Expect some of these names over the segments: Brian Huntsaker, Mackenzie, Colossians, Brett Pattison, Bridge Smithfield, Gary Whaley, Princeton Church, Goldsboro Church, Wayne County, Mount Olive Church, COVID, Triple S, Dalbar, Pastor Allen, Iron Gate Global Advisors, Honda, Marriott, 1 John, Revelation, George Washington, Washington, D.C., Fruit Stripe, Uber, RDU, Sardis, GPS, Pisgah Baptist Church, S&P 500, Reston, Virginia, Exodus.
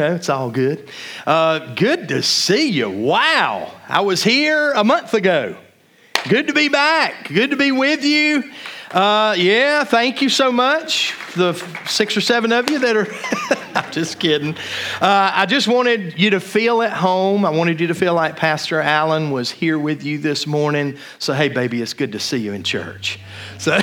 It's all good. Good to see you. Wow. I was here a month ago. Good to be back. Good to be with you. Yeah, thank you so much. The 6 or 7 of you that are... I'm just kidding. I just wanted you to feel at home. I wanted you to feel like Pastor Allen was here with you this morning. So, hey, baby, it's good to see you in church. So...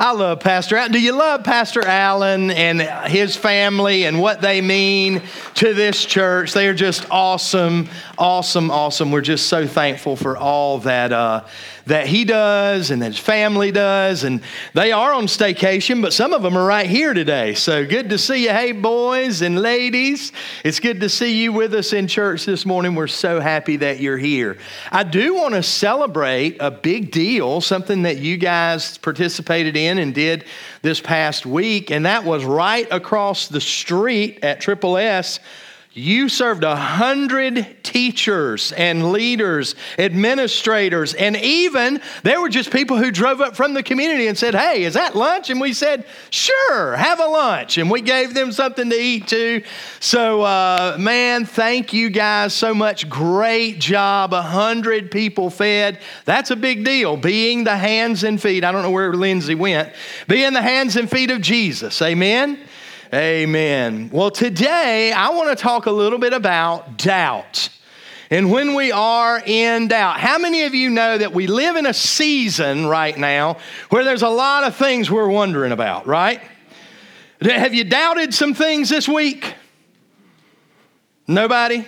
I love Pastor Allen. Do you love Pastor Allen and his family and what they mean to this church? They are just awesome, awesome, awesome. We're just so thankful for all that that he does and that his family does. And they are on staycation, but some of them are right here today. So good to see you. Hey, boys and ladies, it's good to see you with us in church this morning. We're so happy that you're here. I do want to celebrate a big deal, something that you guys participated in and did this past week, and that was right across the street at Triple S. You served 100 teachers and leaders, administrators, and even there were just people who drove up from the community and said, hey, is that lunch? And we said, sure, have a lunch. And we gave them something to eat too. So, man, thank you guys so much. Great job. 100 people fed. That's a big deal. Being the hands and feet. I don't know where Lindsay went. Being the hands and feet of Jesus. Amen. Amen. Well, today I want to talk a little bit about doubt and when we are in doubt. How many of you know that we live in a season right now where there's a lot of things we're wondering about, right? Have you doubted some things this week? Nobody?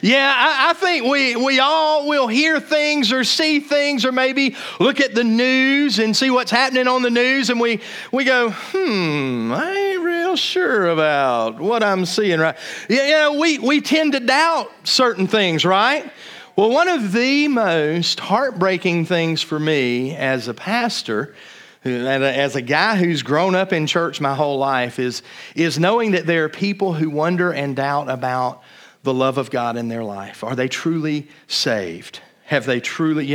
Yeah, I think we all will hear things or see things or maybe look at the news and see what's happening on the news, and we go, I ain't real sure about what I'm seeing, right? Yeah, we tend to doubt certain things, right? Well, one of the most heartbreaking things for me as a pastor, and as a guy who's grown up in church my whole life, is knowing that there are people who wonder and doubt about the love of God in their life. Are they truly saved? Have they truly,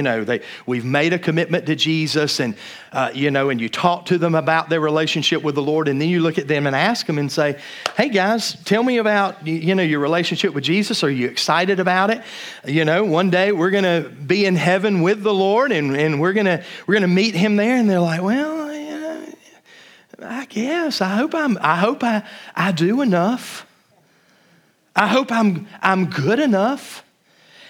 we've made a commitment to Jesus, and, and you talk to them about their relationship with the Lord, and then you look at them and ask them and say, hey guys, tell me about, your relationship with Jesus. Are you excited about it? One day we're going to be in heaven with the Lord, and we're going to meet him there. And they're like, well, I guess, I hope I do enough. I hope I'm good enough.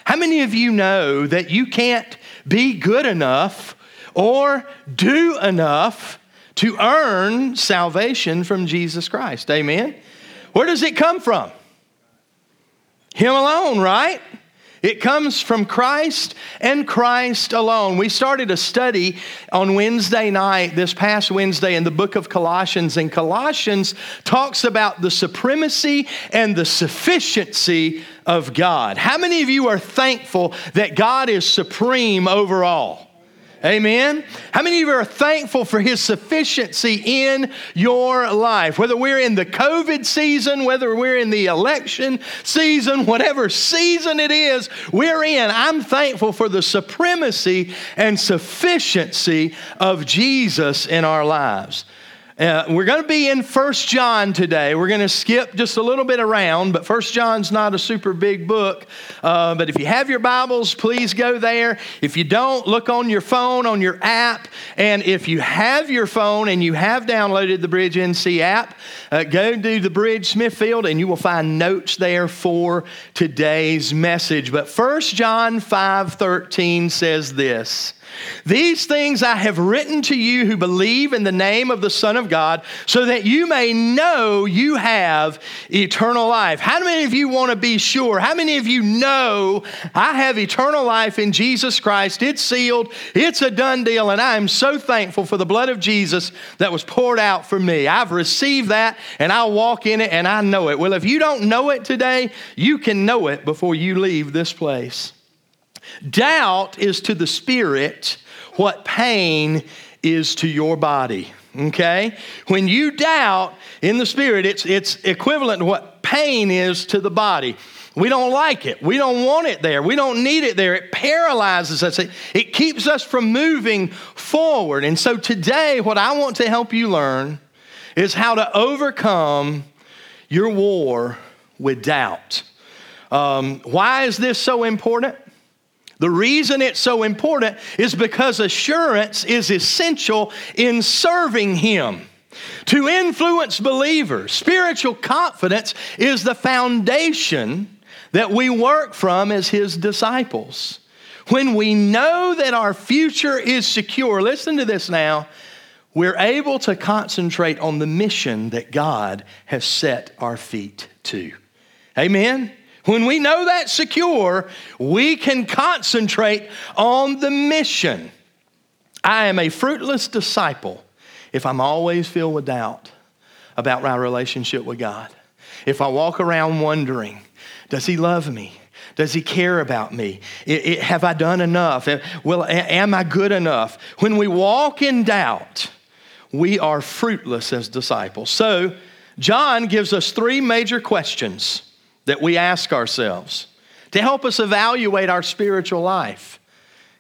How many of you know that you can't be good enough or do enough to earn salvation from Jesus Christ? Amen. Where does it come from? Him alone, right? It comes from Christ and Christ alone. We started a study on Wednesday night, this past Wednesday, in the book of Colossians. And Colossians talks about the supremacy and the sufficiency of God. How many of you are thankful that God is supreme over all? Amen. How many of you are thankful for his sufficiency in your life? Whether we're in the COVID season, whether we're in the election season, whatever season it is we're in, I'm thankful for the supremacy and sufficiency of Jesus in our lives. We're going to be in 1 John today. We're going to skip just a little bit around, but 1 John's not a super big book. But if you have your Bibles, please go there. If you don't, look on your phone, on your app. And if you have your phone and you have downloaded the Bridge NC app, go to the Bridge Smithfield and you will find notes there for today's message. But 1 John 5:13 says this: "These things I have written to you who believe in the name of the Son of God, so that you may know you have eternal life." How many of you want to be sure? How many of you know I have eternal life in Jesus Christ? It's sealed. It's a done deal. And I am so thankful for the blood of Jesus that was poured out for me. I've received that and I walk in it and I know it. Well, if you don't know it today, you can know it before you leave this place. Doubt is to the spirit what pain is to your body, okay? When you doubt in the spirit, it's equivalent to what pain is to the body. We don't like it. We don't want it there. We don't need it there. It paralyzes us. It keeps us from moving forward. And so today, what I want to help you learn is how to overcome your war with doubt. Why is this so important? The reason it's so important is because assurance is essential in serving Him. To influence believers, spiritual confidence is the foundation that we work from as His disciples. When we know that our future is secure, listen to this now, we're able to concentrate on the mission that God has set our feet to. Amen? When we know that's secure, we can concentrate on the mission. I am a fruitless disciple if I'm always filled with doubt about my relationship with God. If I walk around wondering, does He love me? Does He care about me? Have I done enough? Am I good enough? When we walk in doubt, we are fruitless as disciples. So John gives us three major questions that we ask ourselves to help us evaluate our spiritual life.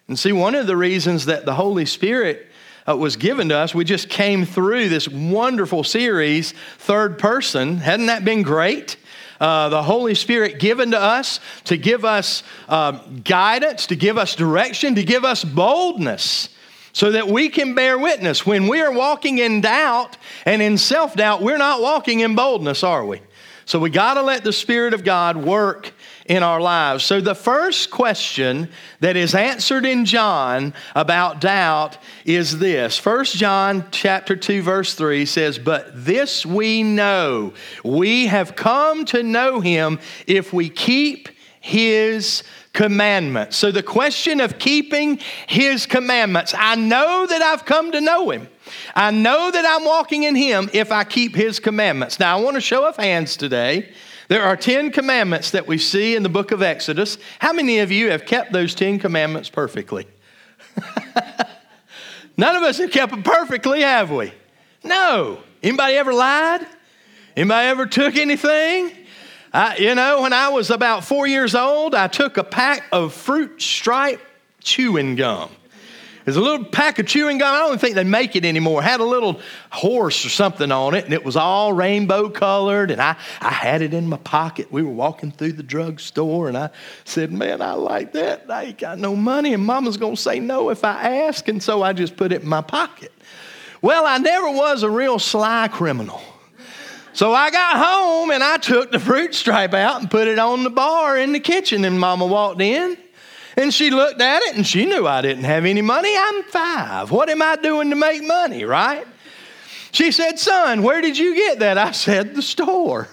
And see, one of the reasons that the Holy Spirit was given to us, we just came through this wonderful series, Third Person. Hadn't that been great? The Holy Spirit given to us to give us guidance, to give us direction, to give us boldness so that we can bear witness. When we are walking in doubt and in self-doubt, we're not walking in boldness, are we? So we got to let the Spirit of God work in our lives. So the first question that is answered in John about doubt is this. 1 John chapter 2, verse 3 says, "But this we know, we have come to know Him if we keep His commandments." So the question of keeping His commandments. I know that I've come to know Him. I know that I'm walking in Him if I keep His commandments. Now, I want to show of hands today. There are 10 commandments that we see in the book of Exodus. How many of you have kept those 10 commandments perfectly? None of us have kept them perfectly, have we? No. Anybody ever lied? Anybody ever took anything? When I was about 4 years old, I took a pack of Fruit Stripe chewing gum. There's a little pack of chewing gum. I don't think they make it anymore. It had a little horse or something on it, and it was all rainbow colored, and I had it in my pocket. We were walking through the drugstore, and I said, "Man, I like that. I ain't got no money, and Mama's going to say no if I ask," and so I just put it in my pocket. Well, I never was a real sly criminal. So I got home, and I took the Fruit Stripe out and put it on the bar in the kitchen, and Mama walked in. And she looked at it, and she knew I didn't have any money. I'm 5. What am I doing to make money, right? She said, "Son, where did you get that?" I said, "The store."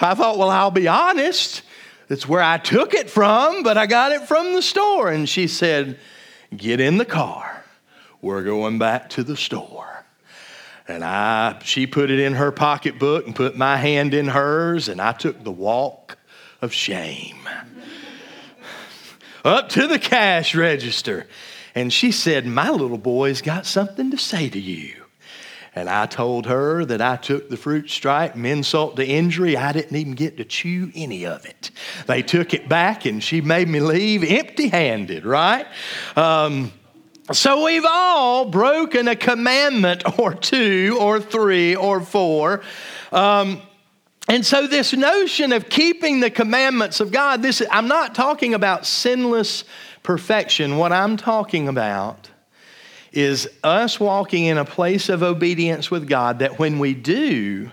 I thought, well, I'll be honest. It's where I took it from, but I got it from the store. And she said, "Get in the car. We're going back to the store." And she put it in her pocketbook and put my hand in hers, and I took the walk of shame up to the cash register. And she said, "My little boy's got something to say to you." And I told her that I took the Fruit Stripe, and insult to injury, I didn't even get to chew any of it. They took it back, and she made me leave empty-handed, right? So we've all broken a commandment or two or three or four. And so this notion of keeping the commandments of God, I'm not talking about sinless perfection. What I'm talking about is us walking in a place of obedience with God, that when we do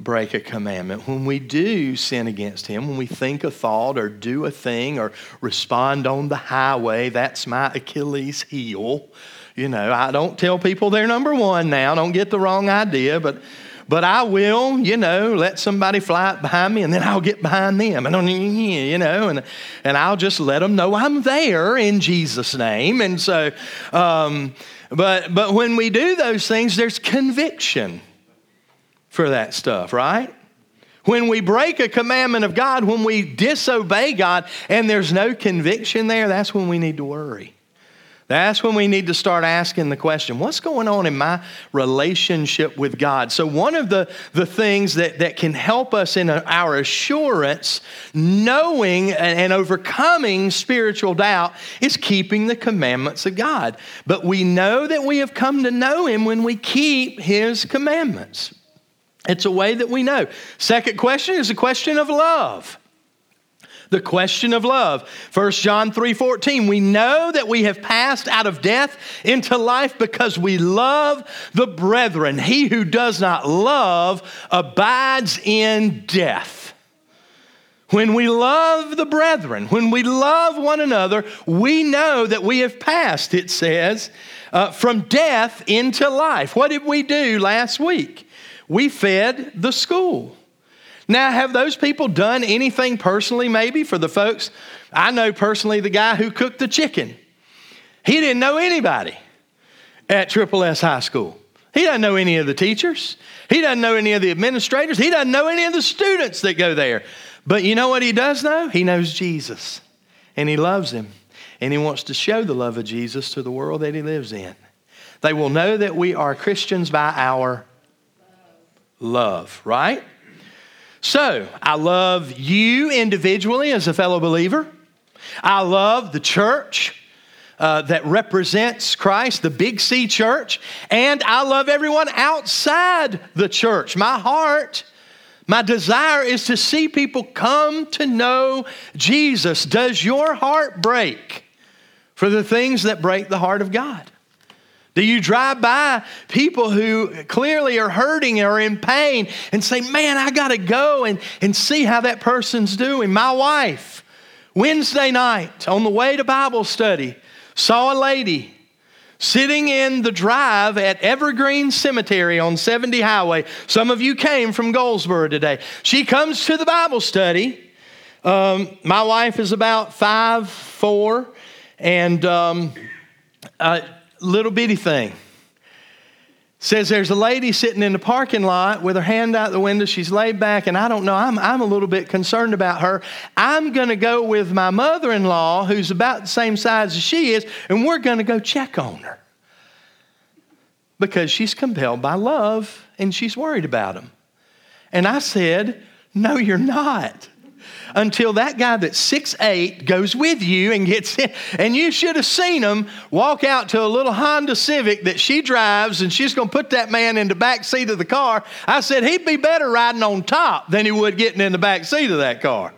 break a commandment, when we do sin against Him, when we think a thought or do a thing or respond on the highway, that's my Achilles heel. I don't tell people they're number one now. Don't get the wrong idea, But I will, let somebody fly up behind me, and then I'll get behind them. And and I'll just let them know I'm there in Jesus' name. And so, but when we do those things, there's conviction for that stuff, right? When we break a commandment of God, when we disobey God, and there's no conviction there, that's when we need to worry. That's when we need to start asking the question, what's going on in my relationship with God? So one of the things that can help us in our assurance, knowing and overcoming spiritual doubt, is keeping the commandments of God. But we know that we have come to know Him when we keep His commandments. It's a way that we know. Second question is a question of love. The question of love. 1 John 3:14, we know that we have passed out of death into life because we love the brethren. He who does not love abides in death. When we love the brethren, when we love one another, we know that we have passed, it says, from death into life. What did we do last week? We fed the school. Now, have those people done anything personally, maybe, for the folks? I know personally the guy who cooked the chicken. He didn't know anybody at Triple S High School. He doesn't know any of the teachers. He doesn't know any of the administrators. He doesn't know any of the students that go there. But you know what he does know? He knows Jesus, and he loves him, and he wants to show the love of Jesus to the world that he lives in. They will know that we are Christians by our love, right? So, I love you individually as a fellow believer. I love the church that represents Christ, the Big C church. And I love everyone outside the church. My heart, my desire is to see people come to know Jesus. Does your heart break for the things that break the heart of God? Do you drive by people who clearly are hurting or in pain and say, man, I got to go and see how that person's doing? My wife, Wednesday night on the way to Bible study, saw a lady sitting in the drive at Evergreen Cemetery on 70 Highway. Some of you came from Goldsboro today. She comes to the Bible study. My wife is about 5'4", and little bitty thing. Says there's a lady sitting in the parking lot with her hand out the window. She's laid back, and I don't know. I'm a little bit concerned about her. I'm going to go with my mother-in-law, who's about the same size as she is, and we're going to go check on her because she's compelled by love and she's worried about him. And I said, no, you're not. Until that guy that's 6'8" goes with you and gets in. And you should have seen him walk out to a little Honda Civic that she drives, and she's going to put that man in the back seat of the car. I said, he'd be better riding on top than he would getting in the back seat of that car.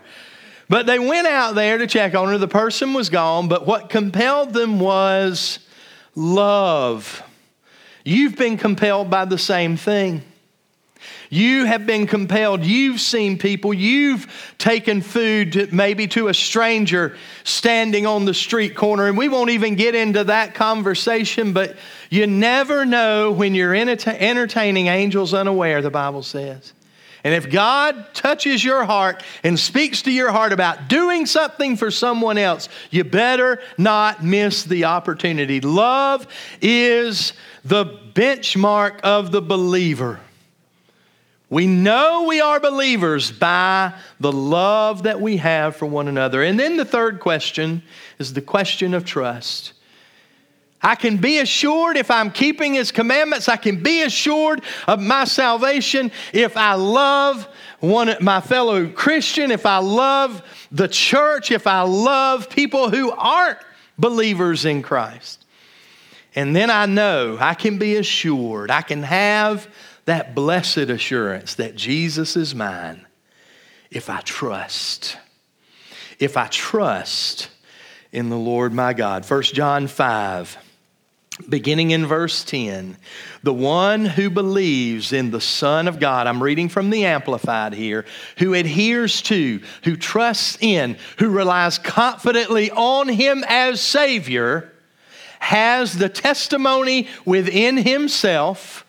But they went out there to check on her. The person was gone, but what compelled them was love. You've been compelled by the same thing. You have been compelled. You've seen people. You've taken food maybe to a stranger standing on the street corner. And we won't even get into that conversation, but you never know when you're entertaining angels unaware, the Bible says. And if God touches your heart and speaks to your heart about doing something for someone else, you better not miss the opportunity. Love is the benchmark of the believer. We know we are believers by the love that we have for one another. And then the third question is the question of trust. I can be assured if I'm keeping His commandments. I can be assured of my salvation if I love my fellow Christian, if I love the church, if I love people who aren't believers in Christ. And then I know I can be assured. I can have that blessed assurance that Jesus is mine if I trust. If I trust in the Lord my God. 1 John 5, beginning in verse 10. The one who believes in the Son of God, I'm reading from the Amplified here, who adheres to, who trusts in, who relies confidently on Him as Savior, has the testimony within himself,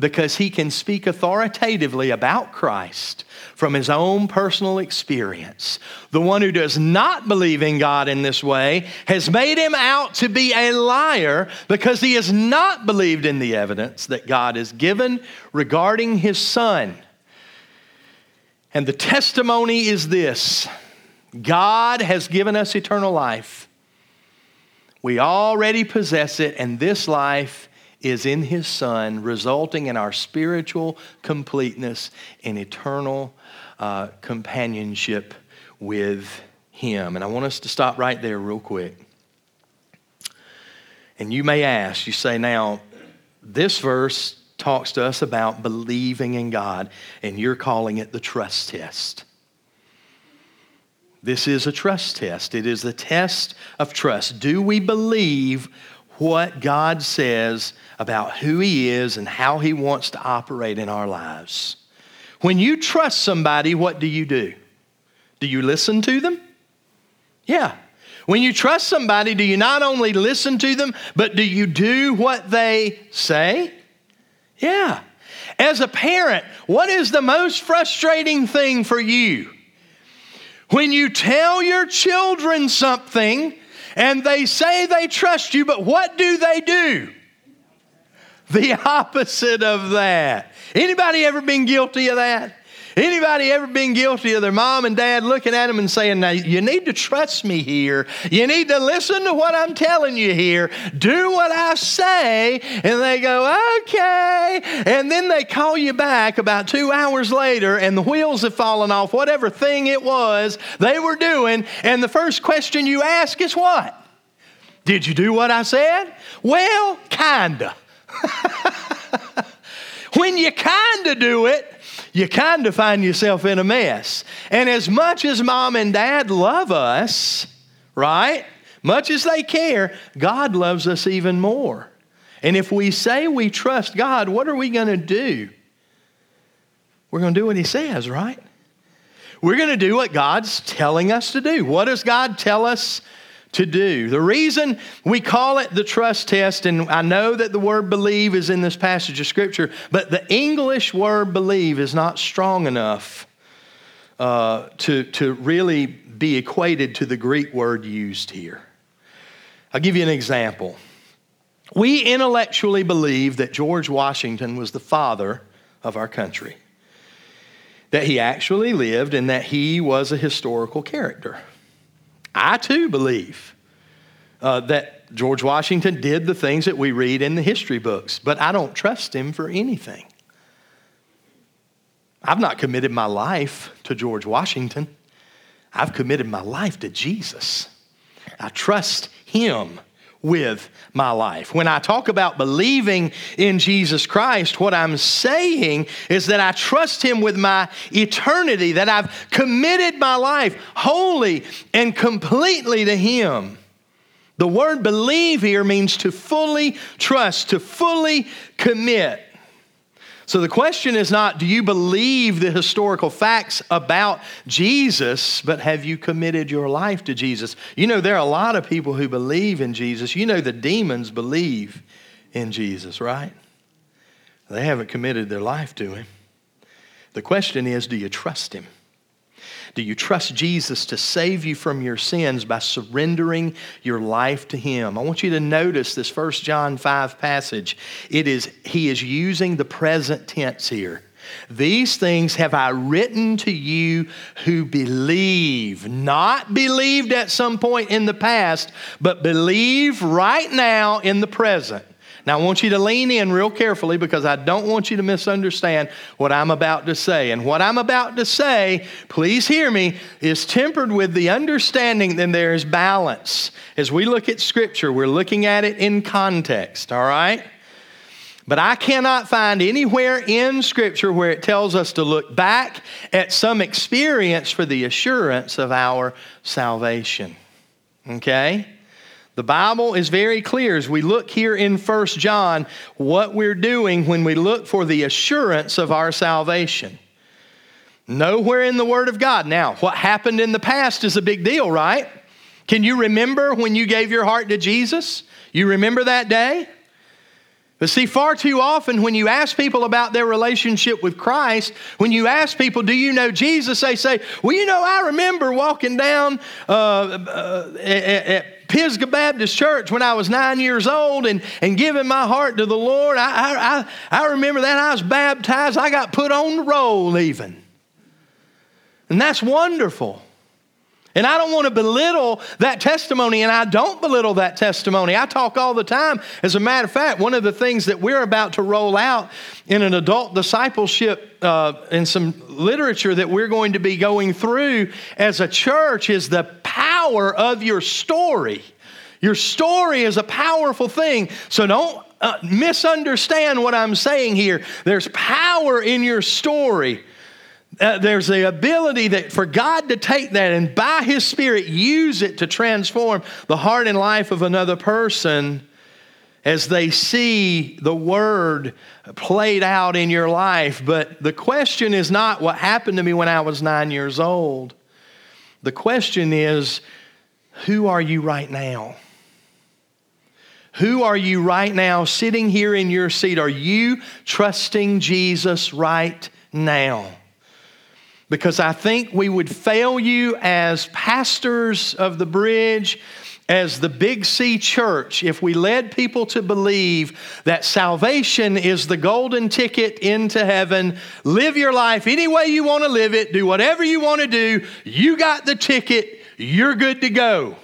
because he can speak authoritatively about Christ from his own personal experience. The one who does not believe in God in this way has made him out to be a liar because he has not believed in the evidence that God has given regarding his Son. And the testimony is this: God has given us eternal life. We already possess it, and this life is in His Son, resulting in our spiritual completeness and eternal companionship with Him. And I want us to stop right there real quick. And you may ask, you say, now, this verse talks to us about believing in God, and you're calling it the trust test. This is a trust test. It is the test of trust. Do we believe what God says about who He is and how He wants to operate in our lives? When you trust somebody, what do you do? Do you listen to them? Yeah. When you trust somebody, do you not only listen to them, but do you do what they say? Yeah. As a parent, what is the most frustrating thing for you? When you tell your children something and they say they trust you, but what do? The opposite of that. Anybody ever been guilty of that? Anybody ever been guilty of their mom and dad looking at them and saying, now you need to trust me here. You need to listen to what I'm telling you here. Do what I say. And they go, okay. And then they call you back about 2 hours later and the wheels have fallen off, whatever thing it was they were doing. And the first question you ask is what? Did you do what I said? Well, kinda. When you kinda do it, you kind of find yourself in a mess. And as much as mom and dad love us, right? Much as they care, God loves us even more. And if we say we trust God, what are we going to do? We're going to do what He says, right? We're going to do what God's telling us to do. What does God tell us to do? The reason we call it the trust test, and I know that the word believe is in this passage of Scripture, but the English word believe is not strong enough to really be equated to the Greek word used here. I'll give you an example. We intellectually believe that George Washington was the father of our country, that he actually lived, and that he was a historical character. I too believe that George Washington did the things that we read in the history books, but I don't trust him for anything. I've not committed my life to George Washington. I've committed my life to Jesus. I trust Him with my life. When I talk about believing in Jesus Christ, what I'm saying is that I trust Him with my eternity, that I've committed my life wholly and completely to Him. The word believe here means to fully trust, to fully commit. So the question is not, do you believe the historical facts about Jesus, but have you committed your life to Jesus? You know, there are a lot of people who believe in Jesus. You know, the demons believe in Jesus, right? They haven't committed their life to Him. The question is, do you trust Him? Do you trust Jesus to save you from your sins by surrendering your life to Him? I want you to notice this 1 John 5 passage. He is using the present tense here. These things have I written to you who believe, not believed at some point in the past, but believe right now in the present. Now, I want you to lean in real carefully because I don't want you to misunderstand what I'm about to say. And what I'm about to say, please hear me, is tempered with the understanding that there is balance. As we look at Scripture, we're looking at it in context, all right? But I cannot find anywhere in Scripture where it tells us to look back at some experience for the assurance of our salvation, okay? The Bible is very clear as we look here in 1 John what we're doing when we look for the assurance of our salvation. Nowhere in the Word of God. Now, what happened in the past is a big deal, right? Can you remember when you gave your heart to Jesus? You remember that day? But see, far too often when you ask people about their relationship with Christ, when you ask people, do you know Jesus? They say, well, you know, I remember walking down at Pisgah Baptist Church when I was 9 years old and giving my heart to the Lord. I remember that. I was baptized. I got put on the roll even. And that's wonderful. And I don't want to belittle that testimony, and I don't belittle that testimony. I talk all the time. As a matter of fact, one of the things that we're about to roll out in an adult discipleship and some literature that we're going to be going through as a church is the power of your story. Your story is a powerful thing. So don't misunderstand what I'm saying here. There's power in your story. There's the ability that for God to take that and by His Spirit use it to transform the heart and life of another person as they see the Word played out in your life. But the question is not what happened to me when I was 9 years old. The question is, who are you right now? Who are you right now sitting here in your seat? Are you trusting Jesus right now? Because I think we would fail you as pastors of the Bridge, as the Big C Church, if we led people to believe that salvation is the golden ticket into heaven. Live your life any way you want to live it. Do whatever you want to do. You got the ticket. You're good to go.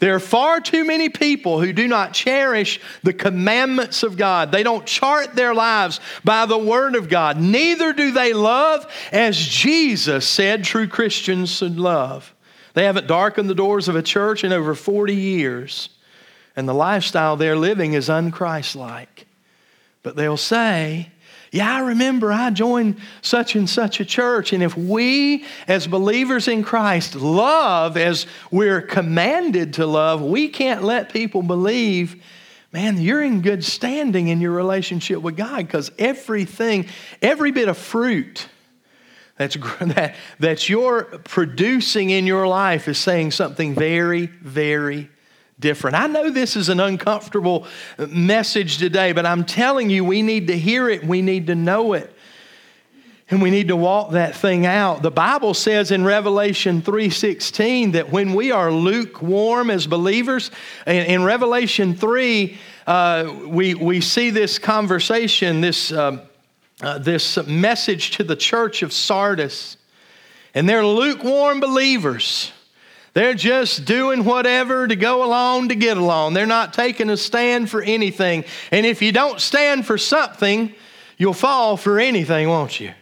There are far too many people who do not cherish the commandments of God. They don't chart their lives by the Word of God. Neither do they love as Jesus said true Christians should love. They haven't darkened the doors of a church in over 40 years. And the lifestyle they're living is un-Christ-like. But they'll say, yeah, I remember I joined such and such a church. And if we as believers in Christ love as we're commanded to love, we can't let people believe, man, you're in good standing in your relationship with God, because everything, every bit of fruit that you're producing in your life is saying something very, very different. I know this is an uncomfortable message today, but I'm telling you, we need to hear it. We need to know it. And we need to walk that thing out. The Bible says in Revelation 3:16 that when we are lukewarm as believers, in Revelation 3, we see this conversation, this message to the church of Sardis. And they're lukewarm believers. They're just doing whatever to go along to get along. They're not taking a stand for anything. And if you don't stand for something, you'll fall for anything, won't you?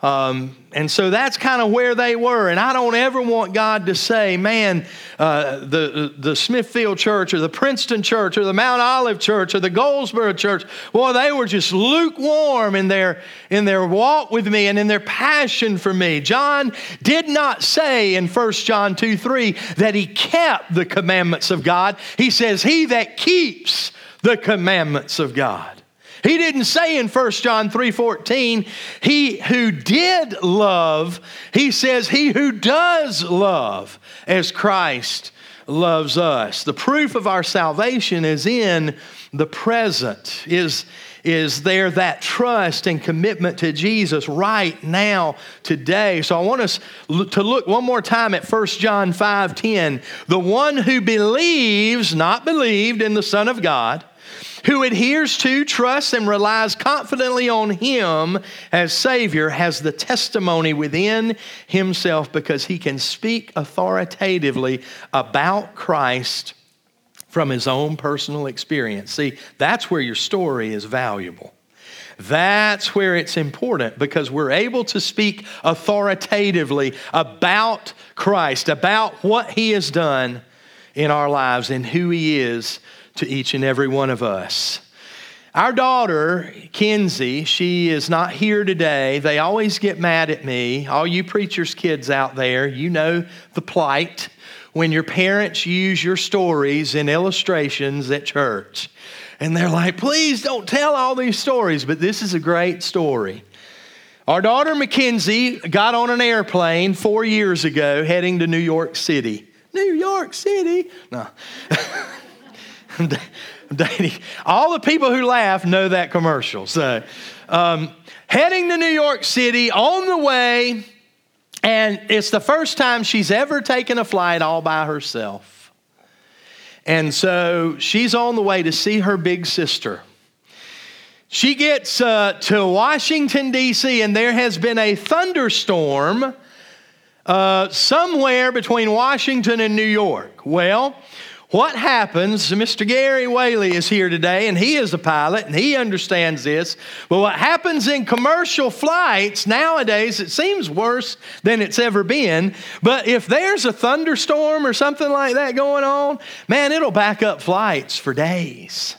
And so that's kind of where they were. And I don't ever want God to say, man, the Smithfield Church or the Princeton Church or the Mount Olive Church or the Goldsboro Church, boy, they were just lukewarm in their walk with me and in their passion for me. John did not say in 1 John 2:3 that he kept the commandments of God. He says, he that keeps the commandments of God. He didn't say in 1 John 3:14, he who did love, he says he who does love as Christ loves us. The proof of our salvation is in the present. Is there that trust and commitment to Jesus right now, today? So I want us to look one more time at 1 John 5:10. The one who believes, not believed, in the Son of God, who adheres to, trusts, and relies confidently on Him as Savior has the testimony within himself, because he can speak authoritatively about Christ from his own personal experience. See, that's where your story is valuable. That's where it's important, because we're able to speak authoritatively about Christ, about what He has done in our lives and who He is to each and every one of us. Our daughter, Kenzie, she is not here today. They always get mad at me. All you preachers' kids out there, you know the plight when your parents use your stories and illustrations at church. And they're like, please don't tell all these stories, but this is a great story. Our daughter, Mackenzie, got on an airplane 4 years ago heading to New York City. New York City? No. All the people who laugh know that commercial. So, heading to New York City, on the way, and it's the first time she's ever taken a flight all by herself. And so she's on the way to see her big sister. She gets to Washington, D.C., and there has been a thunderstorm somewhere between Washington and New York. Well, what happens, Mr. Gary Whaley is here today, and he is a pilot, and he understands this. But what happens in commercial flights nowadays, it seems worse than it's ever been. But if there's a thunderstorm or something like that going on, man, it'll back up flights for days.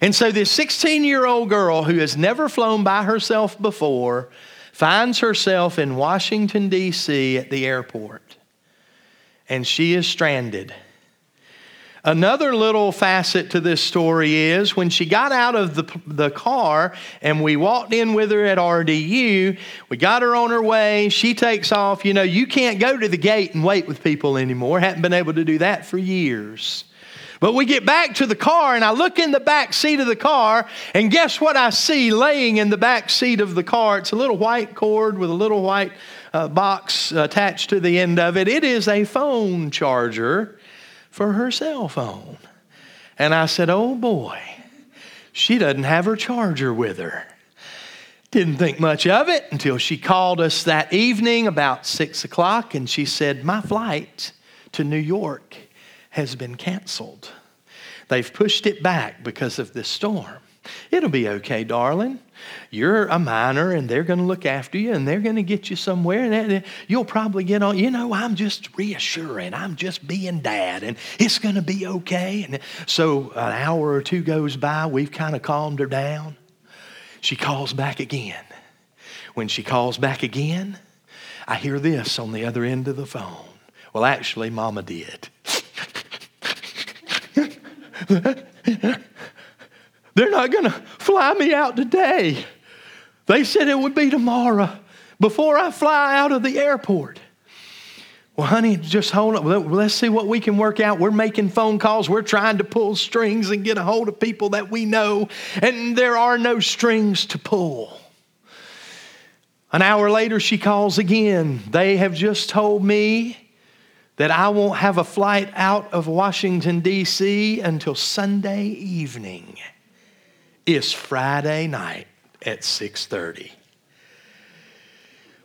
And so this 16-year-old girl who has never flown by herself before finds herself in Washington, D.C. at the airport. And she is stranded. Another little facet to this story is when she got out of the car and we walked in with her at RDU, we got her on her way, she takes off. You know, you can't go to the gate and wait with people anymore. Haven't been able to do that for years. But we get back to the car and I look in the back seat of the car and guess what I see laying in the back seat of the car? It's a little white cord with a little white box attached to the end of it. It is a phone charger for her cell phone. And I said, oh boy, she doesn't have her charger with her. Didn't think much of it until she called us that evening about 6 o'clock and she said, my flight to New York has been canceled. They've pushed it back because of this storm. It'll be okay, darling. You're a minor and they're going to look after you and they're going to get you somewhere and you'll probably get on. You know, I'm just reassuring. I'm just being dad and it's going to be okay. And so an hour or two goes by. We've kind of calmed her down. She calls back again. When she calls back again, I hear this on the other end of the phone. Well, actually, Mama did. They're not going to fly me out today. They said it would be tomorrow before I fly out of the airport. Well, honey, just hold up. Let's see what we can work out. We're making phone calls. We're trying to pull strings and get a hold of people that we know. And there are no strings to pull. An hour later, she calls again. They have just told me that I won't have a flight out of Washington, D.C. until Sunday evening. It's Friday night at 6:30.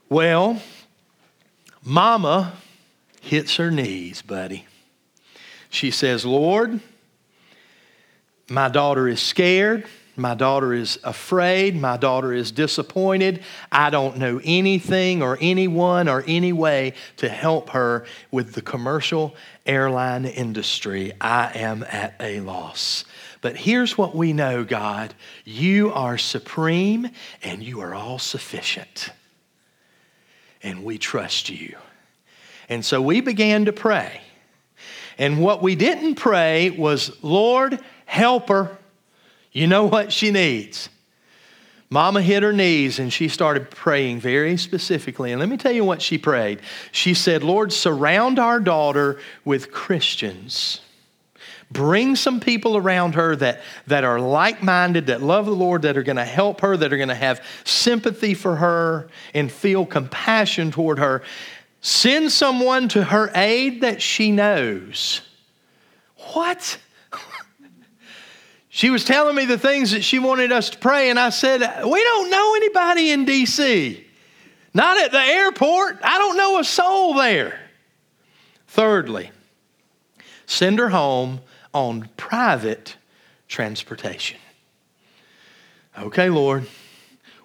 Well, Mama hits her knees, buddy. She says, Lord, my daughter is scared. My daughter is afraid. My daughter is disappointed. I don't know anything or anyone or any way to help her with the commercial airline industry. I am at a loss. But here's what we know, God. You are supreme and you are all sufficient. And we trust you. And so we began to pray. And what we didn't pray was, Lord, help her. You know what she needs. Mama hit her knees and she started praying very specifically. And let me tell you what she prayed. She said, Lord, surround our daughter with Christians. Bring some people around her that are like-minded, that love the Lord, that are going to help her, that are going to have sympathy for her and feel compassion toward her. Send someone to her aid that she knows. What? She was telling me the things that she wanted us to pray, and I said, we don't know anybody in D.C. Not at the airport. I don't know a soul there. Thirdly, send her home on private transportation. Okay, Lord,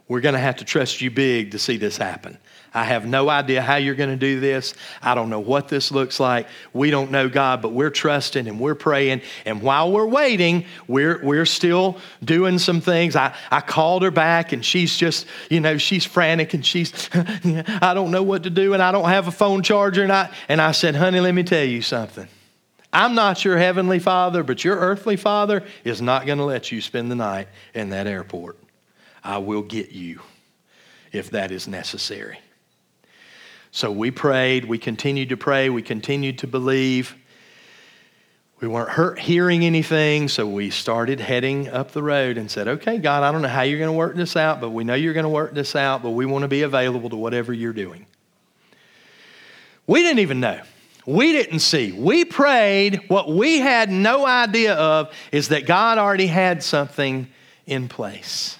we're going to have to trust you big to see this happen. I have no idea how you're going to do this. I don't know what this looks like. We don't know, God, but we're trusting and we're praying. And while we're waiting, we're still doing some things. I called her back and she's just, you know, she's frantic and she's, I don't know what to do and I don't have a phone charger. And I said, honey, let me tell you something. I'm not your heavenly father, but your earthly father is not going to let you spend the night in that airport. I will get you if that is necessary. So we prayed. We continued to pray. We continued to believe. We weren't hearing anything, so we started heading up the road and said, okay, God, I don't know how you're going to work this out, but we know you're going to work this out, but we want to be available to whatever you're doing. We didn't even know. We didn't see. We prayed. What we had no idea of is that God already had something in place.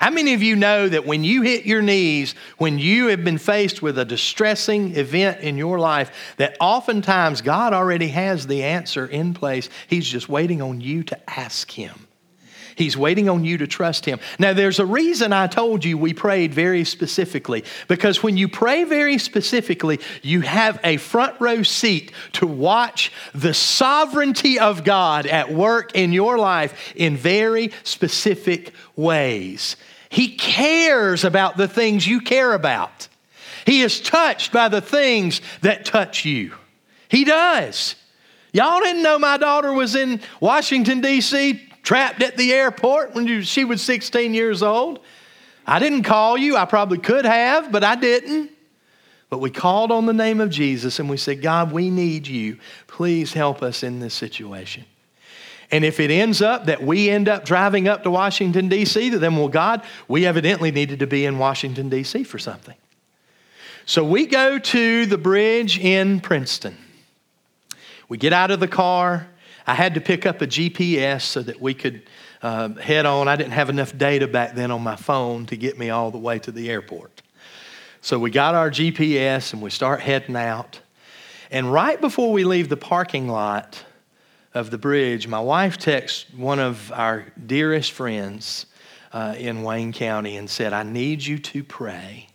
How many of you know that when you hit your knees, when you have been faced with a distressing event in your life, that oftentimes God already has the answer in place. He's just waiting on you to ask him. He's waiting on you to trust him. Now, there's a reason I told you we prayed very specifically, because when you pray very specifically, you have a front row seat to watch the sovereignty of God at work in your life in very specific ways. He cares about the things you care about. He is touched by the things that touch you. He does. Y'all didn't know my daughter was in Washington, D.C., trapped at the airport when she was 16 years old. I didn't call you. I probably could have, but I didn't. But we called on the name of Jesus and we said, God, we need you. Please help us in this situation. And if it ends up that we end up driving up to Washington, D.C., then, well, God, we evidently needed to be in Washington, D.C. for something. So we go to the bridge in Princeton. We get out of the car. I had to pick up a GPS so that we could head on. I didn't have enough data back then on my phone to get me all the way to the airport. So we got our GPS and we start heading out. And right before we leave the parking lot of the bridge, my wife texts one of our dearest friends in Wayne County and said, I need you to pray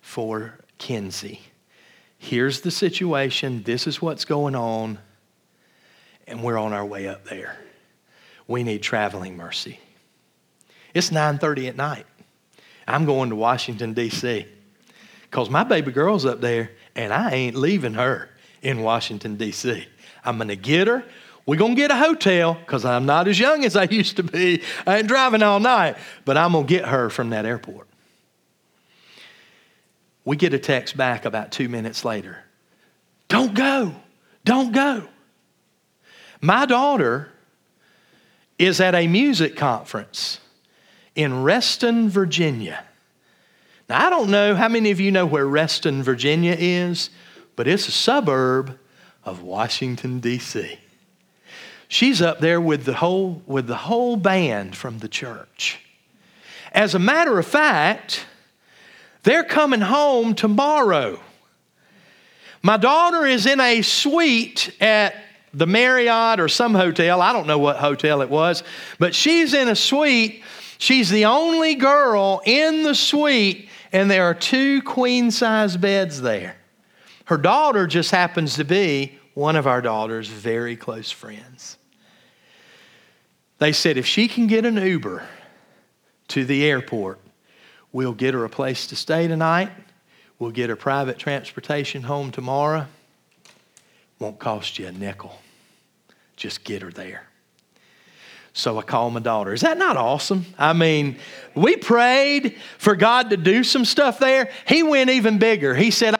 for Kenzie. Here's the situation. This is what's going on. And we're on our way up there. We need traveling mercy. It's 9:30 at night. I'm going to Washington, D.C. because my baby girl's up there and I ain't leaving her in Washington, D.C. I'm going to get her. We're going to get a hotel because I'm not as young as I used to be. I ain't driving all night, but I'm going to get her from that airport. We get a text back about 2 minutes later. Don't go. Don't go. My daughter is at a music conference in Reston, Virginia. Now, I don't know how many of you know where Reston, Virginia is, but it's a suburb of Washington, D.C. She's up there with the whole band from the church. As a matter of fact, they're coming home tomorrow. My daughter is in a suite at the Marriott or some hotel. I don't know what hotel it was, but she's in a suite. She's the only girl in the suite, and there are two queen-size beds there. Her daughter just happens to be one of our daughter's very close friends. They said if she can get an Uber to the airport, we'll get her a place to stay tonight. We'll get her private transportation home tomorrow. Won't cost you a nickel. Just get her there. So I call my daughter. Is that not awesome? I mean, we prayed for God to do some stuff there. He went even bigger. He said,